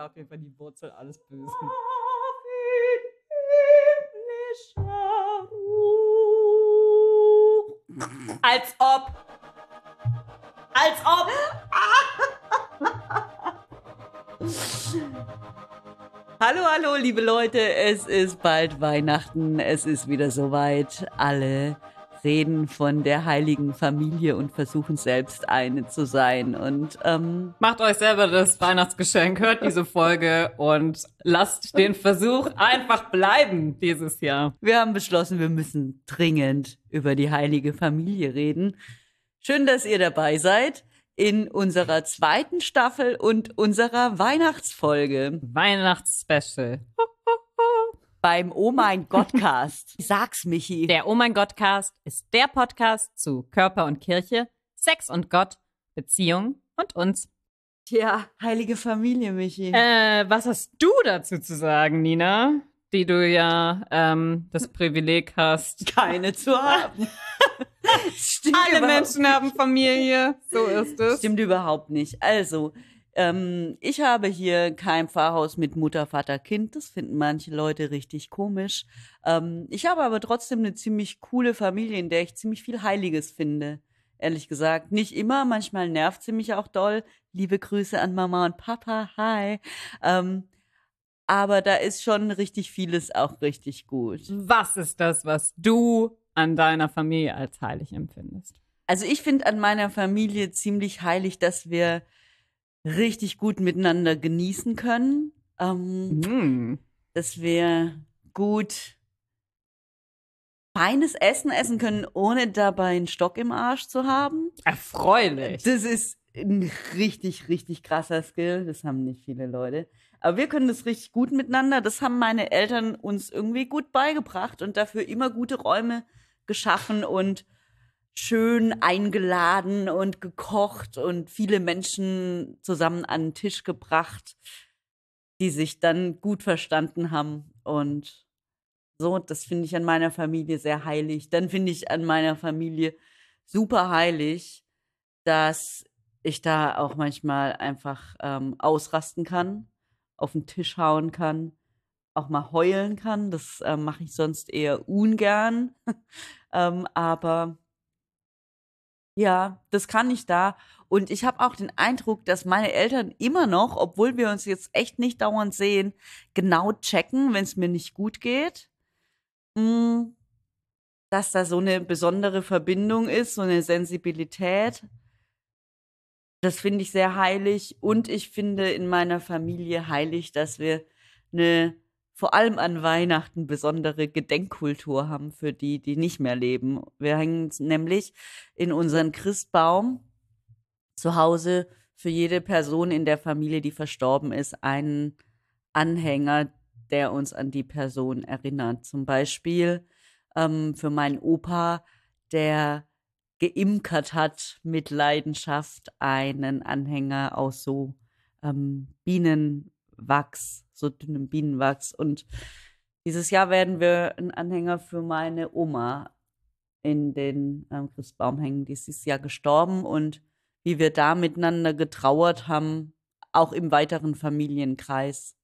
Auf jeden Fall die Wurzel alles Bösen. Als ob. Als ob. Hallo, hallo, liebe Leute. Es ist bald Weihnachten. Es ist wieder soweit. Alle reden von der Heiligen Familie und versuchen selbst eine zu sein. Und macht euch selber das Weihnachtsgeschenk, hört diese Folge und lasst den Versuch einfach bleiben dieses Jahr. Wir haben beschlossen, wir müssen dringend über die Heilige Familie reden. Schön, dass ihr dabei seid in unserer zweiten Staffel und unserer Weihnachtsfolge. Weihnachtsspecial. Beim Oh mein Gott Cast. Sag's, Michi. Der Oh mein Gott Cast ist der Podcast zu Körper und Kirche, Sex und Gott, Beziehung und uns. Tja, Heilige Familie, Michi. Was hast du dazu zu sagen, Nina? Die du ja das Privileg hast, keine zu haben. Stimmt. Alle Menschen haben Familie, so ist es. Stimmt überhaupt nicht. Also, ich habe hier kein Pfarrhaus mit Mutter, Vater, Kind. Das finden manche Leute richtig komisch. Ich habe aber trotzdem eine ziemlich coole Familie, in der ich ziemlich viel Heiliges finde. Ehrlich gesagt, nicht immer. Manchmal nervt sie mich auch doll. Liebe Grüße an Mama und Papa. Hi. Aber da ist schon richtig vieles auch richtig gut. Was ist das, was du an deiner Familie als heilig empfindest? Also ich finde an meiner Familie ziemlich heilig, dass wir richtig gut miteinander genießen können, dass wir gut feines Essen essen können, ohne dabei einen Stock im Arsch zu haben. Erfreulich. Das ist ein richtig, richtig krasser Skill. Das haben nicht viele Leute. Aber wir können das richtig gut miteinander. Das haben meine Eltern uns irgendwie gut beigebracht und dafür immer gute Räume geschaffen und schön eingeladen und gekocht und viele Menschen zusammen an den Tisch gebracht, die sich dann gut verstanden haben. Und so, das finde ich an meiner Familie sehr heilig. Dann finde ich an meiner Familie super heilig, dass ich da auch manchmal einfach ausrasten kann, auf den Tisch hauen kann, auch mal heulen kann. Das mache ich sonst eher ungern. Aber ja, das kann ich da. Und ich habe auch den Eindruck, dass meine Eltern immer noch, obwohl wir uns jetzt echt nicht dauernd sehen, genau checken, wenn es mir nicht gut geht, dass da so eine besondere Verbindung ist, so eine Sensibilität. Das finde ich sehr heilig. Und ich finde in meiner Familie heilig, dass wir eine, vor allem an Weihnachten, besondere Gedenkkultur haben für die, die nicht mehr leben. Wir hängen nämlich in unseren Christbaum zu Hause für jede Person in der Familie, die verstorben ist, einen Anhänger, der uns an die Person erinnert. Zum Beispiel für meinen Opa, der geimkert hat mit Leidenschaft, einen Anhänger aus so Bienenwachs, so dünnem Bienenwachs. Und dieses Jahr werden wir einen Anhänger für meine Oma in den Christbaum hängen. Die ist dieses Jahr gestorben und wie wir da miteinander getrauert haben, auch im weiteren Familienkreis,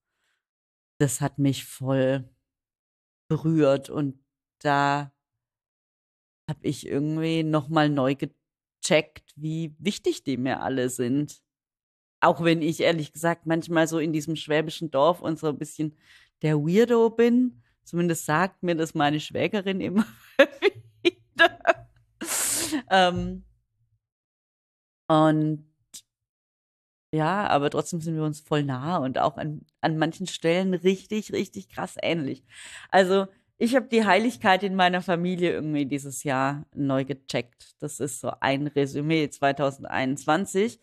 das hat mich voll berührt. Und da habe ich irgendwie nochmal neu gecheckt, wie wichtig die mir alle sind. Auch wenn ich ehrlich gesagt manchmal so in diesem schwäbischen Dorf und so ein bisschen der Weirdo bin. Zumindest sagt mir das meine Schwägerin immer wieder. Und ja, aber trotzdem sind wir uns voll nah und auch an manchen Stellen richtig, richtig krass ähnlich. Also ich habe die Heiligkeit in meiner Familie irgendwie dieses Jahr neu gecheckt. Das ist so ein Resümee 2021.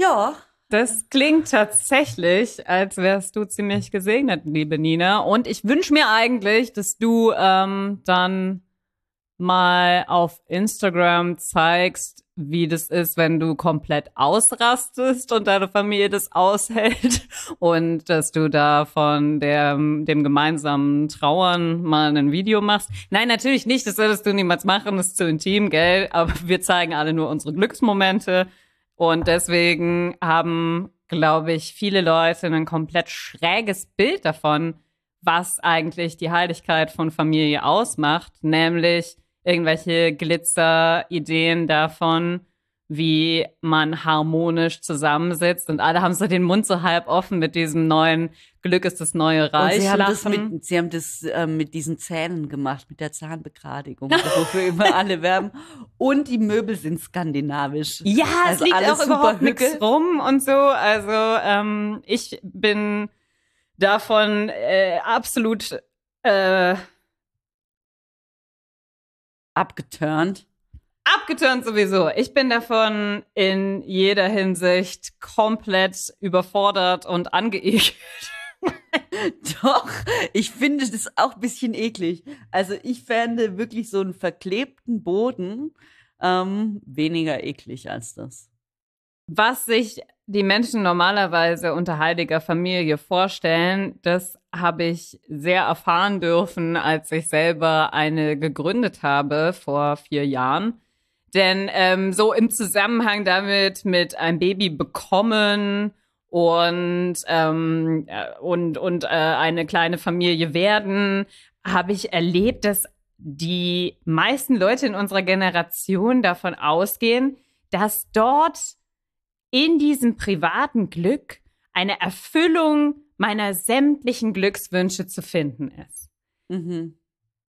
Ja. Das klingt tatsächlich, als wärst du ziemlich gesegnet, liebe Nina. Und ich wünsche mir eigentlich, dass du dann mal auf Instagram zeigst, wie das ist, wenn du komplett ausrastest und deine Familie das aushält. Und dass du da von dem gemeinsamen Trauern mal ein Video machst. Nein, natürlich nicht. Das würdest du niemals machen. Das ist zu intim, gell? Aber wir zeigen alle nur unsere Glücksmomente. Und deswegen haben glaube ich, viele Leute ein komplett schräges Bild davon, was eigentlich die Heiligkeit von Familie ausmacht, nämlich irgendwelche Glitzerideen davon, wie man harmonisch zusammensitzt, und alle haben so den Mund so halb offen mit diesem neuen Glück ist das neue Reich. Und sie haben das mit diesen Zähnen gemacht, mit der Zahnbegradigung, wofür immer alle werben. Und die Möbel sind skandinavisch. Ja, also es liegt auch überhaupt nichts rum und so. Also ich bin davon absolut abgeturnt. Abgeturnt sowieso. Ich bin davon in jeder Hinsicht komplett überfordert und angeekelt. Doch, ich finde das auch ein bisschen eklig. Also ich fände wirklich so einen verklebten Boden weniger eklig als das. Was sich die Menschen normalerweise unter heiliger Familie vorstellen, das habe ich sehr erfahren dürfen, als ich selber eine gegründet habe vor 4 Jahren. Denn so im Zusammenhang damit mit einem Baby bekommen und eine kleine Familie werden, habe ich erlebt, dass die meisten Leute in unserer Generation davon ausgehen, dass dort in diesem privaten Glück eine Erfüllung meiner sämtlichen Glückswünsche zu finden ist. Mhm.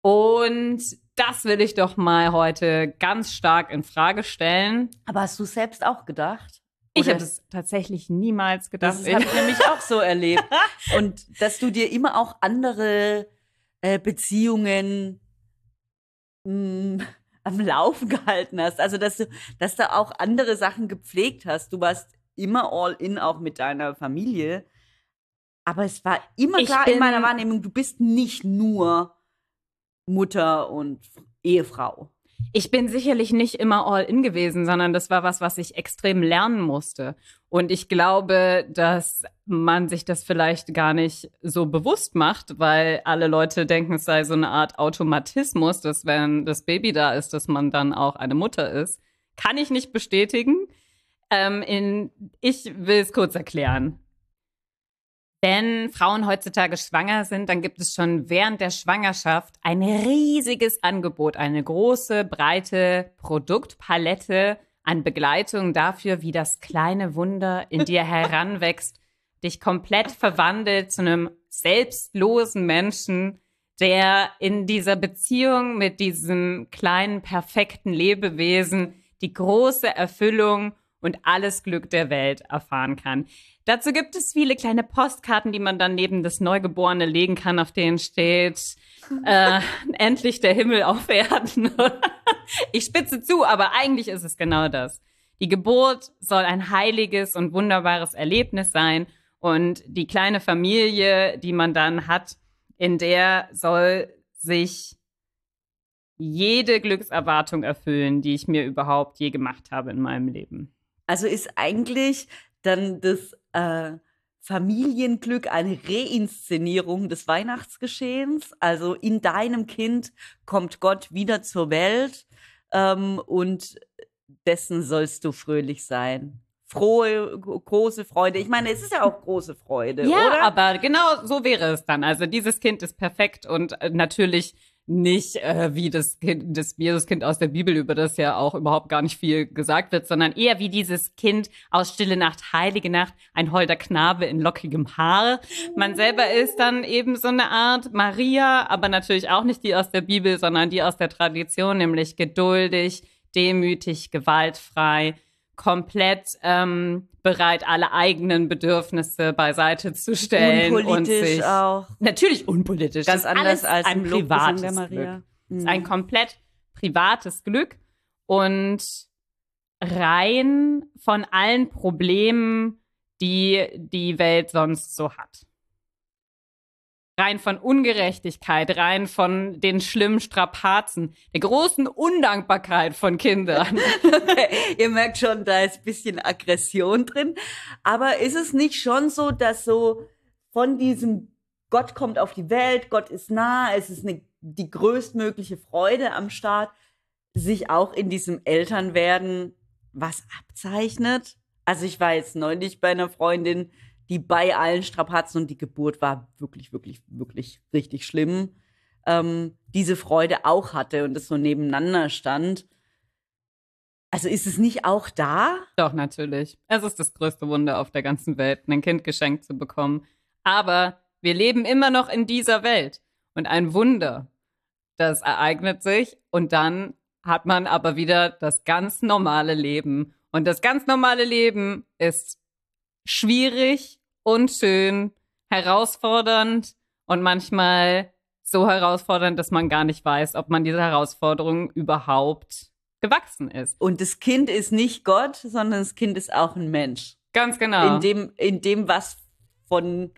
Und das will ich doch mal heute ganz stark in Frage stellen. Aber hast du selbst auch gedacht? Oder? Ich habe es tatsächlich niemals gedacht. Das habe ich nämlich auch so erlebt. Und dass du dir immer auch andere Beziehungen am Laufen gehalten hast. Also dass du auch andere Sachen gepflegt hast. Du warst immer all in auch mit deiner Familie. Aber es war immer klar in meiner Wahrnehmung, du bist nicht nur Mutter und Ehefrau. Ich bin sicherlich nicht immer all in gewesen, sondern das war was ich extrem lernen musste. Und ich glaube, dass man sich das vielleicht gar nicht so bewusst macht, weil alle Leute denken, es sei so eine Art Automatismus, dass wenn das Baby da ist, dass man dann auch eine Mutter ist. Kann ich nicht bestätigen. Ich will es kurz erklären. Wenn Frauen heutzutage schwanger sind, dann gibt es schon während der Schwangerschaft ein riesiges Angebot, eine große, breite Produktpalette an Begleitung dafür, wie das kleine Wunder in dir heranwächst, dich komplett verwandelt zu einem selbstlosen Menschen, der in dieser Beziehung mit diesem kleinen, perfekten Lebewesen die große Erfüllung und alles Glück der Welt erfahren kann. Dazu gibt es viele kleine Postkarten, die man dann neben das Neugeborene legen kann, auf denen steht, endlich der Himmel auf Erden. Ich spitze zu, aber eigentlich ist es genau das. Die Geburt soll ein heiliges und wunderbares Erlebnis sein. Und die kleine Familie, die man dann hat, in der soll sich jede Glückserwartung erfüllen, die ich mir überhaupt je gemacht habe in meinem Leben. Also ist eigentlich dann das Familienglück eine Reinszenierung des Weihnachtsgeschehens. Also in deinem Kind kommt Gott wieder zur Welt und dessen sollst du fröhlich sein. Frohe, große Freude. Ich meine, es ist ja auch große Freude, ja, oder? Ja, aber genau so wäre es dann. Also dieses Kind ist perfekt und natürlich nicht wie das Jesuskind aus der Bibel, über das ja auch überhaupt gar nicht viel gesagt wird, sondern eher wie dieses Kind aus Stille Nacht, Heilige Nacht, ein holder Knabe in lockigem Haar. Man selber ist dann eben so eine Art Maria, aber natürlich auch nicht die aus der Bibel, sondern die aus der Tradition, nämlich geduldig, demütig, gewaltfrei, komplett bereit, alle eigenen Bedürfnisse beiseite zu stellen. Unpolitisch und sich auch. Natürlich unpolitisch. Ganz anders als ein privates der Maria. Glück. Mhm. Es ist ein komplett privates Glück und rein von allen Problemen, die die Welt sonst so hat. Rein von Ungerechtigkeit, rein von den schlimmen Strapazen, der großen Undankbarkeit von Kindern. Ihr merkt schon, da ist ein bisschen Aggression drin. Aber ist es nicht schon so, dass so von diesem Gott kommt auf die Welt, Gott ist nah, es ist die größtmögliche Freude am Start, sich auch in diesem Elternwerden was abzeichnet? Also ich war jetzt neulich bei einer Freundin, die bei allen Strapazen, und die Geburt war wirklich, wirklich, wirklich richtig schlimm, diese Freude auch hatte und es so nebeneinander stand. Also ist es nicht auch da? Doch, natürlich. Es ist das größte Wunder auf der ganzen Welt, ein Kind geschenkt zu bekommen. Aber wir leben immer noch in dieser Welt. Und ein Wunder, das ereignet sich und dann hat man aber wieder das ganz normale Leben. Und das ganz normale Leben ist schwierig, unschön, herausfordernd und manchmal so herausfordernd, dass man gar nicht weiß, ob man dieser Herausforderung überhaupt gewachsen ist. Und das Kind ist nicht Gott, sondern das Kind ist auch ein Mensch. Ganz genau. In dem was von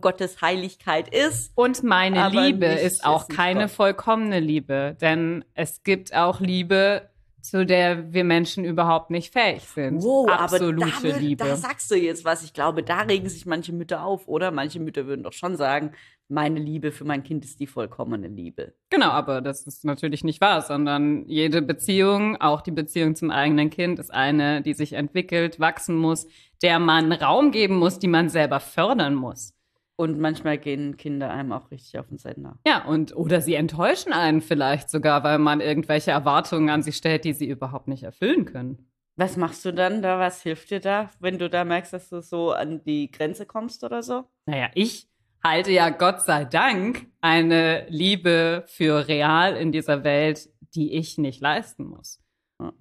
Gottes Heiligkeit ist. Und meine Liebe ist auch keine vollkommene Liebe, denn es gibt auch Liebe, zu der wir Menschen überhaupt nicht fähig sind. Wow, absolute aber Liebe. Da sagst du jetzt was. Ich glaube, da regen sich manche Mütter auf, oder? Manche Mütter würden doch schon sagen, meine Liebe für mein Kind ist die vollkommene Liebe. Genau, aber das ist natürlich nicht wahr, sondern jede Beziehung, auch die Beziehung zum eigenen Kind, ist eine, die sich entwickelt, wachsen muss, der man Raum geben muss, die man selber fördern muss. Und manchmal gehen Kinder einem auch richtig auf den Sender. Ja, oder sie enttäuschen einen vielleicht sogar, weil man irgendwelche Erwartungen an sie stellt, die sie überhaupt nicht erfüllen können. Was machst du dann da? Was hilft dir da, wenn du da merkst, dass du so an die Grenze kommst oder so? Naja, ich halte ja Gott sei Dank eine Liebe für real in dieser Welt, die ich nicht leisten muss. Ja.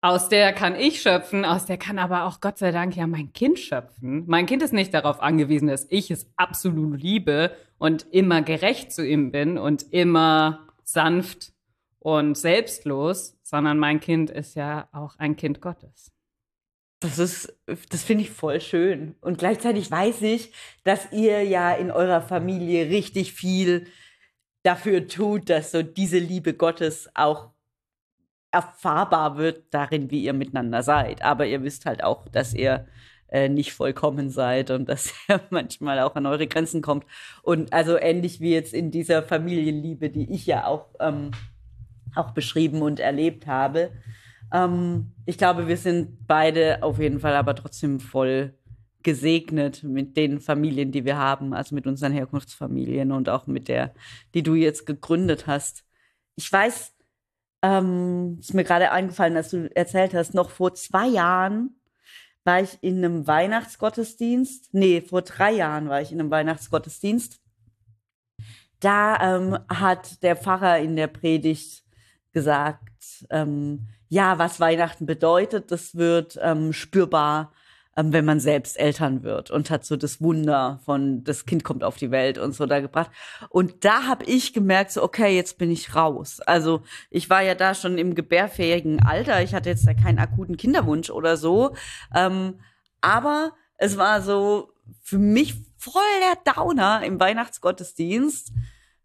Aus der kann ich schöpfen, aus der kann aber auch Gott sei Dank ja mein Kind schöpfen. Mein Kind ist nicht darauf angewiesen, dass ich es absolut liebe und immer gerecht zu ihm bin und immer sanft und selbstlos, sondern mein Kind ist ja auch ein Kind Gottes. Das finde ich voll schön. Und gleichzeitig weiß ich, dass ihr ja in eurer Familie richtig viel dafür tut, dass so diese Liebe Gottes auch erfahrbar wird darin, wie ihr miteinander seid. Aber ihr wisst halt auch, dass ihr nicht vollkommen seid und dass ihr manchmal auch an eure Grenzen kommt. Und also ähnlich wie jetzt in dieser Familienliebe, die ich ja auch beschrieben und erlebt habe. Ich glaube, wir sind beide auf jeden Fall aber trotzdem voll gesegnet mit den Familien, die wir haben, also mit unseren Herkunftsfamilien und auch mit der, die du jetzt gegründet hast. Ich weiß, ist mir gerade eingefallen, dass du erzählt hast, noch vor 2 Jahren war ich in einem Weihnachtsgottesdienst. Nee, vor 3 Jahren war ich in einem Weihnachtsgottesdienst. Da hat der Pfarrer in der Predigt gesagt, ja, was Weihnachten bedeutet, das wird spürbar, wenn man selbst Eltern wird, und hat so das Wunder von, das Kind kommt auf die Welt und so da gebracht. Und da habe ich gemerkt, so okay, jetzt bin ich raus. Also ich war ja da schon im gebärfähigen Alter, ich hatte jetzt da keinen akuten Kinderwunsch oder so, aber es war so für mich voll der Downer im Weihnachtsgottesdienst.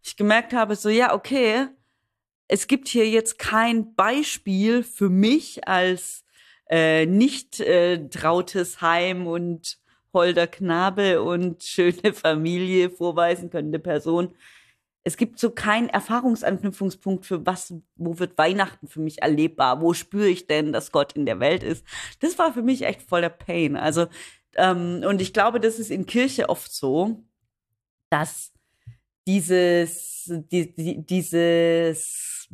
Ich gemerkt habe, so ja, okay, es gibt hier jetzt kein Beispiel für mich als nicht trautes Heim und holder Knabe und schöne Familie vorweisen könnte Person. Es gibt so keinen Erfahrungsanknüpfungspunkt für was, wo wird Weihnachten für mich erlebbar? Wo spüre ich denn, dass Gott in der Welt ist? Das war für mich echt voller Pain. Also, und ich glaube, das ist in Kirche oft so, dass dieses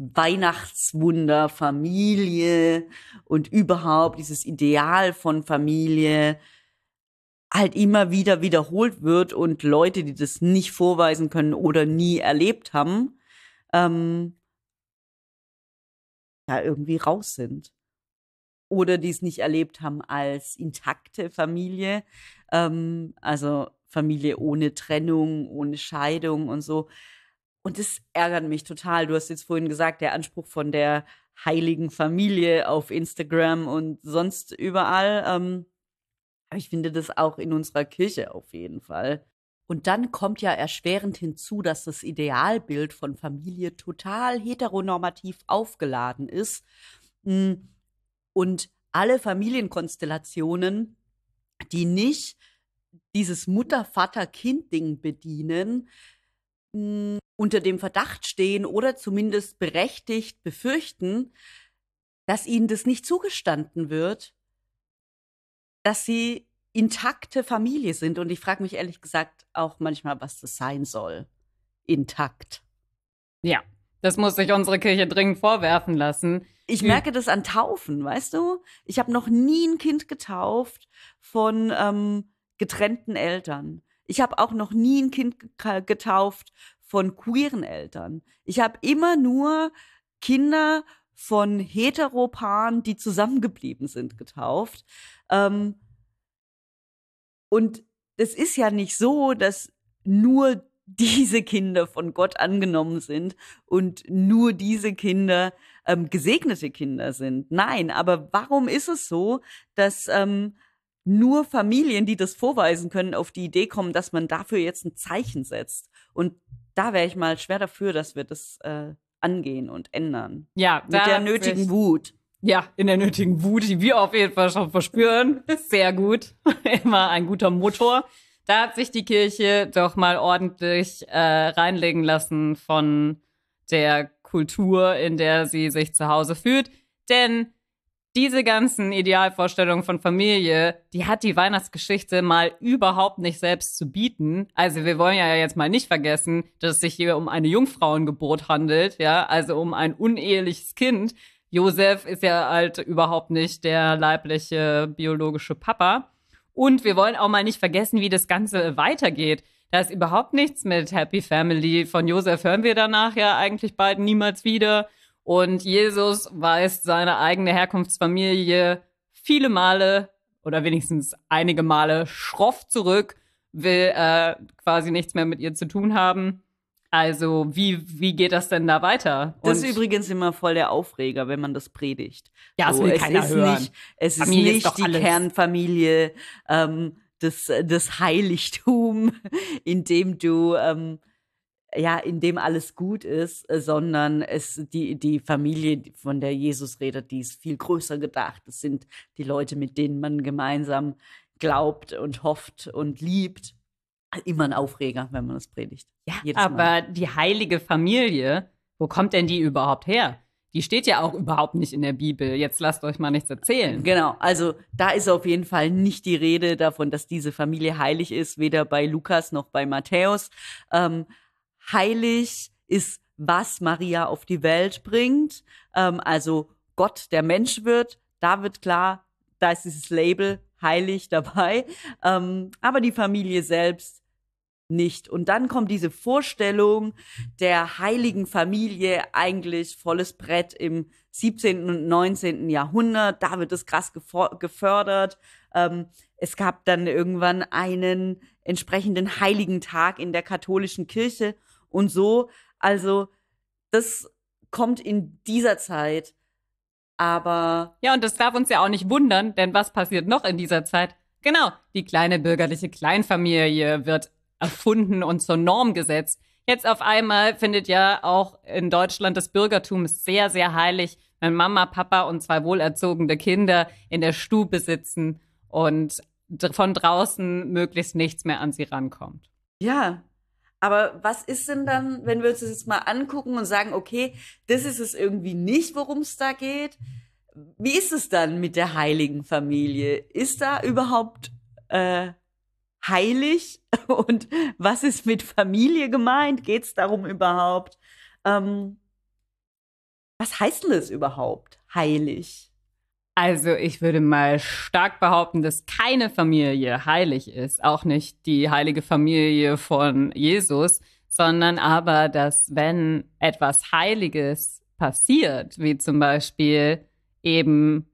Weihnachtswunder, Familie und überhaupt dieses Ideal von Familie halt immer wieder wiederholt wird und Leute, die das nicht vorweisen können oder nie erlebt haben, da irgendwie raus sind. Oder die es nicht erlebt haben als intakte Familie, also Familie ohne Trennung, ohne Scheidung und so. Und das ärgert mich total. Du hast jetzt vorhin gesagt, der Anspruch von der Heiligen Familie auf Instagram und sonst überall. Aber ich finde das auch in unserer Kirche auf jeden Fall. Und dann kommt ja erschwerend hinzu, dass das Idealbild von Familie total heteronormativ aufgeladen ist. Und alle Familienkonstellationen, die nicht dieses Mutter-Vater-Kind-Ding bedienen, unter dem Verdacht stehen oder zumindest berechtigt befürchten, dass ihnen das nicht zugestanden wird, dass sie intakte Familie sind. Und ich frage mich ehrlich gesagt auch manchmal, was das sein soll. Intakt. Ja, das muss sich unsere Kirche dringend vorwerfen lassen. Ich merke das an Taufen, weißt du? Ich habe noch nie ein Kind getauft von getrennten Eltern. Ich habe auch noch nie ein Kind getauft von queeren Eltern. Ich habe immer nur Kinder von Heteropaaren, die zusammengeblieben sind, getauft. Und es ist ja nicht so, dass nur diese Kinder von Gott angenommen sind und nur diese Kinder gesegnete Kinder sind. Nein, aber warum ist es so, dass nur Familien, die das vorweisen können, auf die Idee kommen, dass man dafür jetzt ein Zeichen setzt? Und da wäre ich mal schwer dafür, dass wir das angehen und ändern. Ja, mit der nötigen Wut. Ja, in der nötigen Wut, die wir auf jeden Fall schon verspüren. Sehr gut. Immer ein guter Motor. Da hat sich die Kirche doch mal ordentlich reinlegen lassen von der Kultur, in der sie sich zu Hause fühlt. Denn diese ganzen Idealvorstellungen von Familie, die hat die Weihnachtsgeschichte mal überhaupt nicht selbst zu bieten. Also wir wollen ja jetzt mal nicht vergessen, dass es sich hier um eine Jungfrauengeburt handelt, ja, also um ein uneheliches Kind. Josef ist ja halt überhaupt nicht der leibliche, biologische Papa. Und wir wollen auch mal nicht vergessen, wie das Ganze weitergeht. Da ist überhaupt nichts mit Happy Family. Von Josef hören wir danach ja eigentlich bald niemals wieder. Und Jesus weist seine eigene Herkunftsfamilie viele Male oder wenigstens einige Male schroff zurück, will quasi nichts mehr mit ihr zu tun haben. Also wie geht das denn da weiter? Und das ist übrigens immer voll der Aufreger, wenn man das predigt. Ja, so, es ist nicht die alles. Kernfamilie, das Heiligtum, in dem du in dem alles gut ist, sondern die Familie, von der Jesus redet, die ist viel größer gedacht. Das sind die Leute, mit denen man gemeinsam glaubt und hofft und liebt. Immer ein Aufreger, wenn man das predigt. Ja, aber die heilige Familie, wo kommt denn die überhaupt her? Die steht ja auch überhaupt nicht in der Bibel. Jetzt lasst euch mal nichts erzählen. Genau, also da ist auf jeden Fall nicht die Rede davon, dass diese Familie heilig ist, weder bei Lukas noch bei Matthäus. Heilig ist, was Maria auf die Welt bringt. Also Gott, der Mensch wird. Da wird klar, da ist dieses Label heilig dabei, aber die Familie selbst nicht. Und dann kommt diese Vorstellung der heiligen Familie eigentlich volles Brett im 17. und 19. Jahrhundert. Da wird es krass gefördert. Es gab dann irgendwann einen entsprechenden heiligen Tag in der katholischen Kirche und so. Also das kommt in dieser Zeit. Aber ja, und das darf uns ja auch nicht wundern, denn was passiert noch in dieser Zeit? Genau, die kleine bürgerliche Kleinfamilie wird erfunden und zur Norm gesetzt. Jetzt auf einmal findet ja auch in Deutschland das Bürgertum sehr, sehr heilig, wenn Mama, Papa und zwei wohlerzogene Kinder in der Stube sitzen und von draußen möglichst nichts mehr an sie rankommt. Ja, aber was ist denn dann, wenn wir uns das jetzt mal angucken und sagen, okay, das ist es irgendwie nicht, worum es da geht? Wie ist es dann mit der heiligen Familie? Ist da überhaupt heilig? Und was ist mit Familie gemeint? Geht es darum überhaupt? Was heißt denn das überhaupt, heilig? Also ich würde mal stark behaupten, dass keine Familie heilig ist, auch nicht die heilige Familie von Jesus, sondern aber, dass wenn etwas Heiliges passiert, wie zum Beispiel eben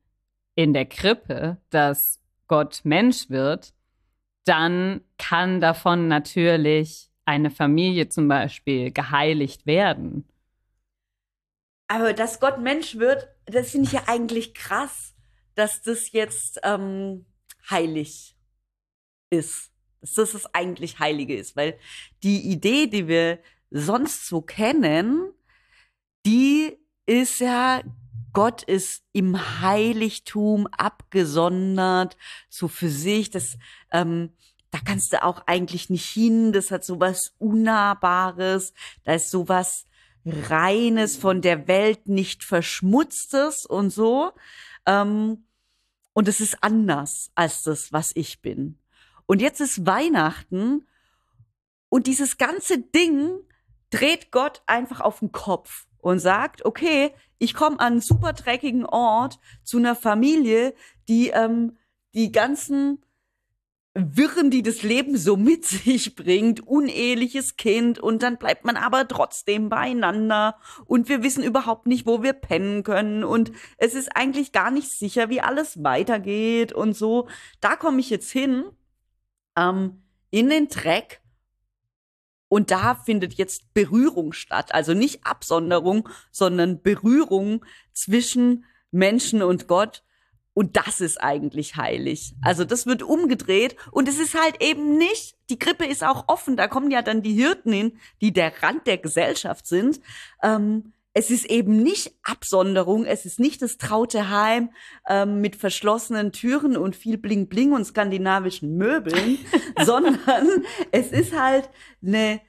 in der Krippe, dass Gott Mensch wird, dann kann davon natürlich eine Familie zum Beispiel geheiligt werden. Aber dass Gott Mensch wird, das finde ich ja eigentlich krass, dass das jetzt heilig ist. Dass das das eigentlich Heilige ist. Weil die Idee, die wir sonst so kennen, die ist ja, Gott ist im Heiligtum abgesondert, so für sich. Das, da kannst du auch eigentlich nicht hin. Das hat sowas Unnahbares. Da ist sowas Reines, von der Welt nicht Verschmutztes und so. und es ist anders als das, was ich bin. Und jetzt ist Weihnachten und dieses ganze Ding dreht Gott einfach auf den Kopf und sagt, okay, ich komme an einen super dreckigen Ort zu einer Familie, die die ganzen Wirren, die das Leben so mit sich bringt, uneheliches Kind und dann bleibt man aber trotzdem beieinander und wir wissen überhaupt nicht, wo wir pennen können und es ist eigentlich gar nicht sicher, wie alles weitergeht und so. Da komme ich jetzt hin, in den Dreck und da findet jetzt Berührung statt. Also nicht Absonderung, sondern Berührung zwischen Menschen und Gott. Und das ist eigentlich heilig. Also das wird umgedreht und es ist halt eben nicht, die Krippe ist auch offen, da kommen ja dann die Hirten hin, die der Rand der Gesellschaft sind. Es ist eben nicht Absonderung, es ist nicht das traute Heim mit verschlossenen Türen und viel Bling-Bling und skandinavischen Möbeln, sondern es ist halt eine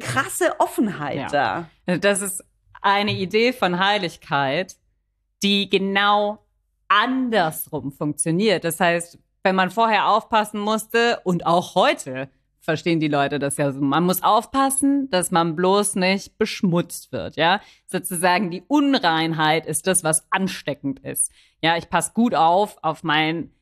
krasse Offenheit da. Das ist eine Idee von Heiligkeit, die genau andersrum funktioniert. Das heißt, wenn man vorher aufpassen musste, und auch heute verstehen die Leute das ja so, man muss aufpassen, dass man bloß nicht beschmutzt wird, ja. Sozusagen die Unreinheit ist das, was ansteckend ist. Ja, ich passe gut auf mein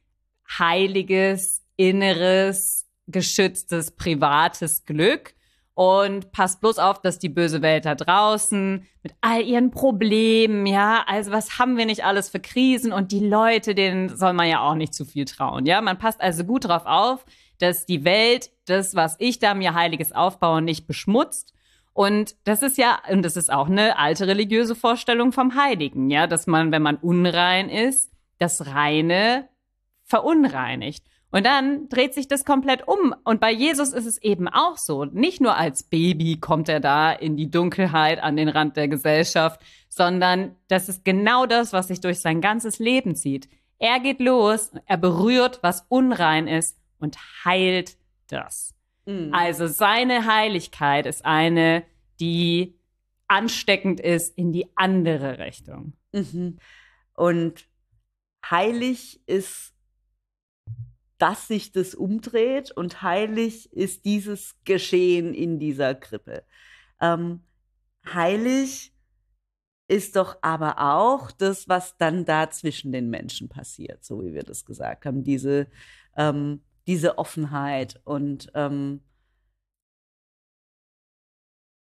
heiliges, inneres, geschütztes, privates Glück. Und passt bloß auf, dass die böse Welt da draußen mit all ihren Problemen, ja, also was haben wir nicht alles für Krisen und die Leute, denen soll man ja auch nicht zu viel trauen, ja. Man passt also gut drauf auf, dass die Welt das, was ich da mir Heiliges aufbaue, nicht beschmutzt. Und das ist ja, und das ist auch eine alte religiöse Vorstellung vom Heiligen, ja, dass man, wenn man unrein ist, das Reine verunreinigt. Und dann dreht sich das komplett um. Und bei Jesus ist es eben auch so. Nicht nur als Baby kommt er da in die Dunkelheit, an den Rand der Gesellschaft, sondern das ist genau das, was sich durch sein ganzes Leben zieht. Er geht los, er berührt, was unrein ist und heilt das. Mhm. Also seine Heiligkeit ist eine, die ansteckend ist in die andere Richtung. Mhm. Und heilig ist, dass sich das umdreht und heilig ist dieses Geschehen in dieser Krippe. Heilig ist doch aber auch das, was dann da zwischen den Menschen passiert, so wie wir das gesagt haben, diese Offenheit und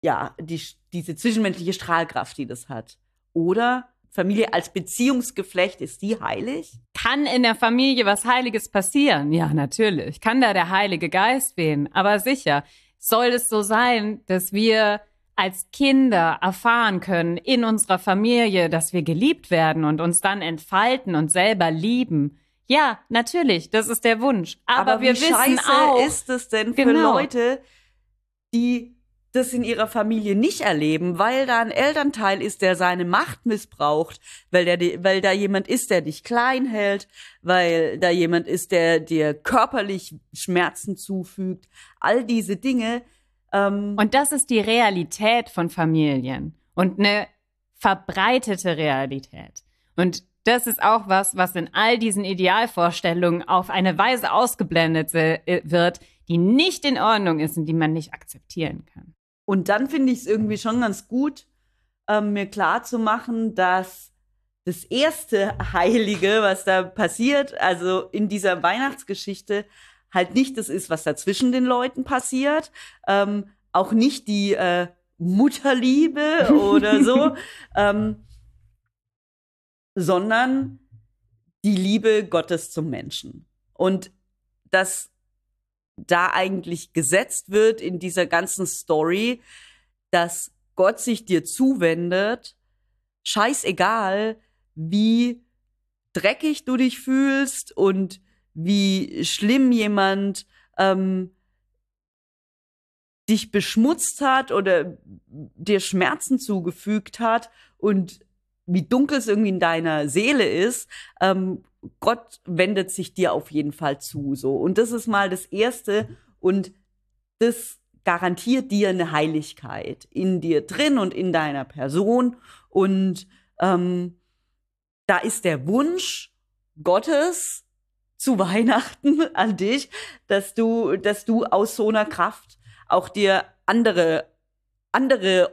diese zwischenmenschliche Strahlkraft, die das hat. Oder Familie als Beziehungsgeflecht, ist die heilig? Kann in der Familie was Heiliges passieren? Ja, natürlich. Kann da der Heilige Geist wehen? Aber sicher, soll es so sein, dass wir als Kinder erfahren können in unserer Familie, dass wir geliebt werden und uns dann entfalten und selber lieben? Ja, natürlich, das ist der Wunsch. Aber wir wissen auch... Aber wie scheiße ist es denn für Leute, die das in ihrer Familie nicht erleben, weil da ein Elternteil ist, der seine Macht missbraucht, weil da jemand ist, der dich klein hält, weil da jemand ist, der dir körperlich Schmerzen zufügt, all diese Dinge. Und das ist die Realität von Familien und eine verbreitete Realität. Und das ist auch was, was in all diesen Idealvorstellungen auf eine Weise ausgeblendet wird, die nicht in Ordnung ist und die man nicht akzeptieren kann. Und dann finde ich es irgendwie schon ganz gut, mir klarzumachen, dass das erste Heilige, was da passiert, also in dieser Weihnachtsgeschichte, halt nicht das ist, was da zwischen den Leuten passiert, auch nicht die Mutterliebe oder so, sondern die Liebe Gottes zum Menschen. Und das da eigentlich gesetzt wird in dieser ganzen Story, dass Gott sich dir zuwendet, scheißegal, wie dreckig du dich fühlst und wie schlimm jemand dich beschmutzt hat oder dir Schmerzen zugefügt hat und wie dunkel es irgendwie in deiner Seele ist, Gott wendet sich dir auf jeden Fall zu, so. Und das ist mal das Erste und das garantiert dir eine Heiligkeit in dir drin und in deiner Person und da ist der Wunsch, Gottes zu Weihnachten an dich, dass du aus so einer Kraft auch dir andere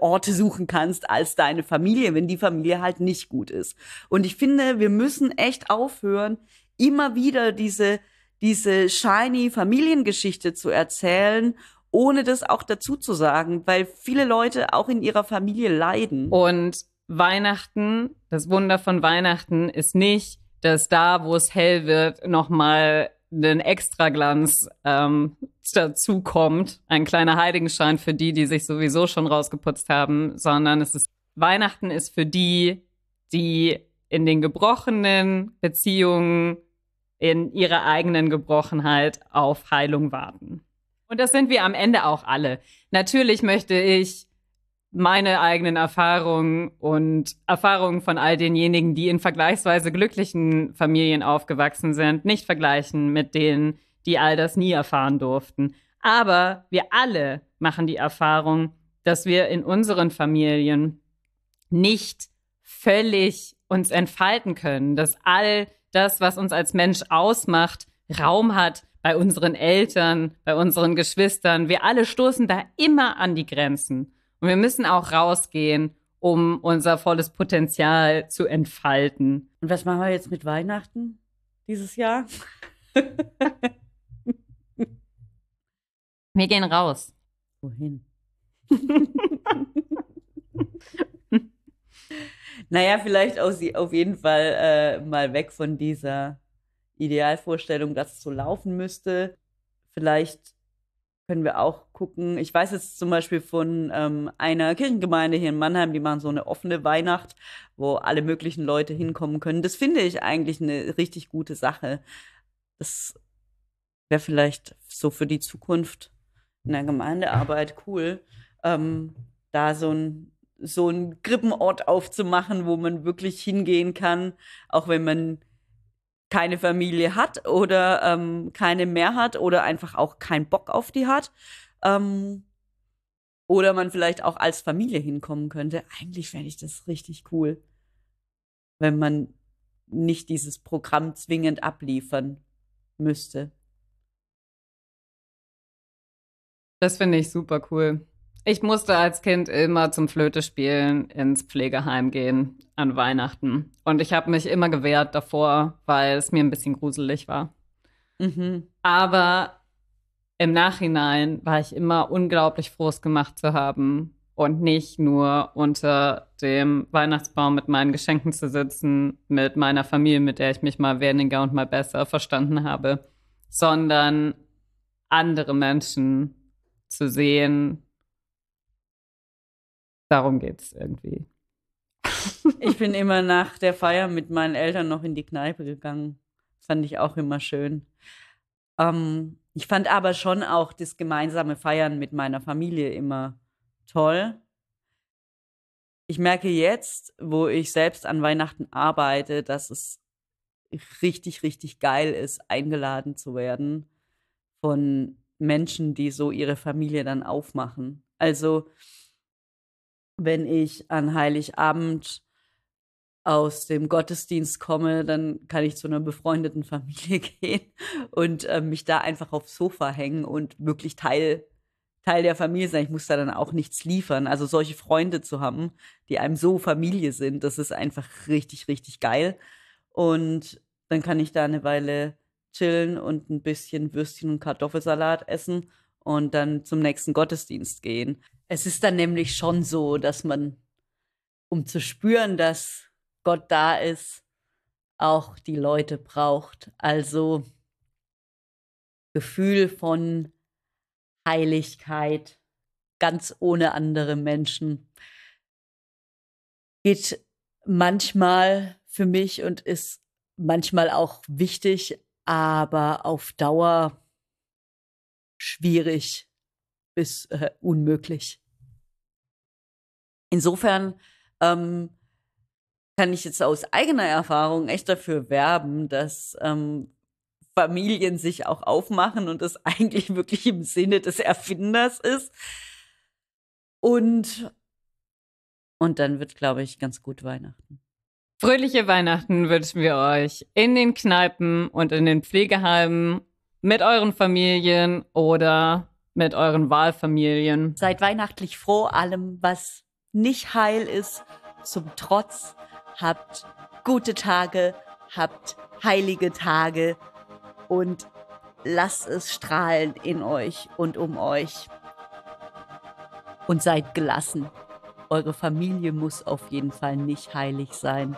Orte suchen kannst als deine Familie, wenn die Familie halt nicht gut ist. Und ich finde, wir müssen echt aufhören, immer wieder diese shiny Familiengeschichte zu erzählen, ohne das auch dazu zu sagen, weil viele Leute auch in ihrer Familie leiden. Und Weihnachten, das Wunder von Weihnachten ist nicht, dass da, wo es hell wird, nochmal einen Extraglanz dazu kommt, ein kleiner Heiligenschein für die sich sowieso schon rausgeputzt haben, sondern Weihnachten ist für die in den gebrochenen Beziehungen, in ihrer eigenen Gebrochenheit auf Heilung warten. Und das sind wir am Ende auch alle. Natürlich möchte ich meine eigenen Erfahrungen und Erfahrungen von all denjenigen, die in vergleichsweise glücklichen Familien aufgewachsen sind, nicht vergleichen mit denen, die all das nie erfahren durften. Aber wir alle machen die Erfahrung, dass wir in unseren Familien nicht völlig uns entfalten können, dass all das, was uns als Mensch ausmacht, Raum hat bei unseren Eltern, bei unseren Geschwistern. Wir alle stoßen da immer an die Grenzen. Und wir müssen auch rausgehen, um unser volles Potenzial zu entfalten. Und was machen wir jetzt mit Weihnachten dieses Jahr? Wir gehen raus. Wohin? Naja, vielleicht auch auf jeden Fall mal weg von dieser Idealvorstellung, dass es so laufen müsste. Vielleicht können wir auch gucken. Ich weiß jetzt zum Beispiel von einer Kirchengemeinde hier in Mannheim, die machen so eine offene Weihnacht, wo alle möglichen Leute hinkommen können. Das finde ich eigentlich eine richtig gute Sache. Das wäre vielleicht so für die Zukunft in der Gemeindearbeit cool, da so einen Krippenort aufzumachen, wo man wirklich hingehen kann, auch wenn man keine Familie hat oder keine mehr hat oder einfach auch keinen Bock auf die hat. Oder man vielleicht auch als Familie hinkommen könnte. Eigentlich fände ich das richtig cool, wenn man nicht dieses Programm zwingend abliefern müsste. Das finde ich super cool. Ich musste als Kind immer zum Flötespielen ins Pflegeheim gehen an Weihnachten. Und ich habe mich immer gewehrt davor, weil es mir ein bisschen gruselig war. Mhm. Aber im Nachhinein war ich immer unglaublich froh, es gemacht zu haben und nicht nur unter dem Weihnachtsbaum mit meinen Geschenken zu sitzen, mit meiner Familie, mit der ich mich mal weniger und mal besser verstanden habe, sondern andere Menschen zu sehen. Darum geht's irgendwie. Ich bin immer nach der Feier mit meinen Eltern noch in die Kneipe gegangen. Das fand ich auch immer schön. Ich fand aber schon auch das gemeinsame Feiern mit meiner Familie immer toll. Ich merke jetzt, wo ich selbst an Weihnachten arbeite, dass es richtig, richtig geil ist, eingeladen zu werden von Menschen, die so ihre Familie dann aufmachen. Also wenn ich an Heiligabend aus dem Gottesdienst komme, dann kann ich zu einer befreundeten Familie gehen und mich da einfach aufs Sofa hängen und wirklich Teil der Familie sein. Ich muss da dann auch nichts liefern. Also solche Freunde zu haben, die einem so Familie sind, das ist einfach richtig, richtig geil. Und dann kann ich da eine Weile chillen und ein bisschen Würstchen und Kartoffelsalat essen und dann zum nächsten Gottesdienst gehen. Es ist dann nämlich schon so, dass man, um zu spüren, dass Gott da ist, auch die Leute braucht. Also Gefühl von Heiligkeit, ganz ohne andere Menschen, geht manchmal für mich und ist manchmal auch wichtig, aber auf Dauer schwierig bis unmöglich. Insofern kann ich jetzt aus eigener Erfahrung echt dafür werben, dass Familien sich auch aufmachen und das eigentlich wirklich im Sinne des Erfinders ist. Und dann wird, glaube ich, ganz gut Weihnachten. Fröhliche Weihnachten wünschen wir euch in den Kneipen und in den Pflegeheimen, mit euren Familien oder mit euren Wahlfamilien. Seid weihnachtlich froh, allem, was nicht heil ist, zum Trotz. Habt gute Tage, habt heilige Tage und lasst es strahlen in euch und um euch. Und seid gelassen. Eure Familie muss auf jeden Fall nicht heilig sein.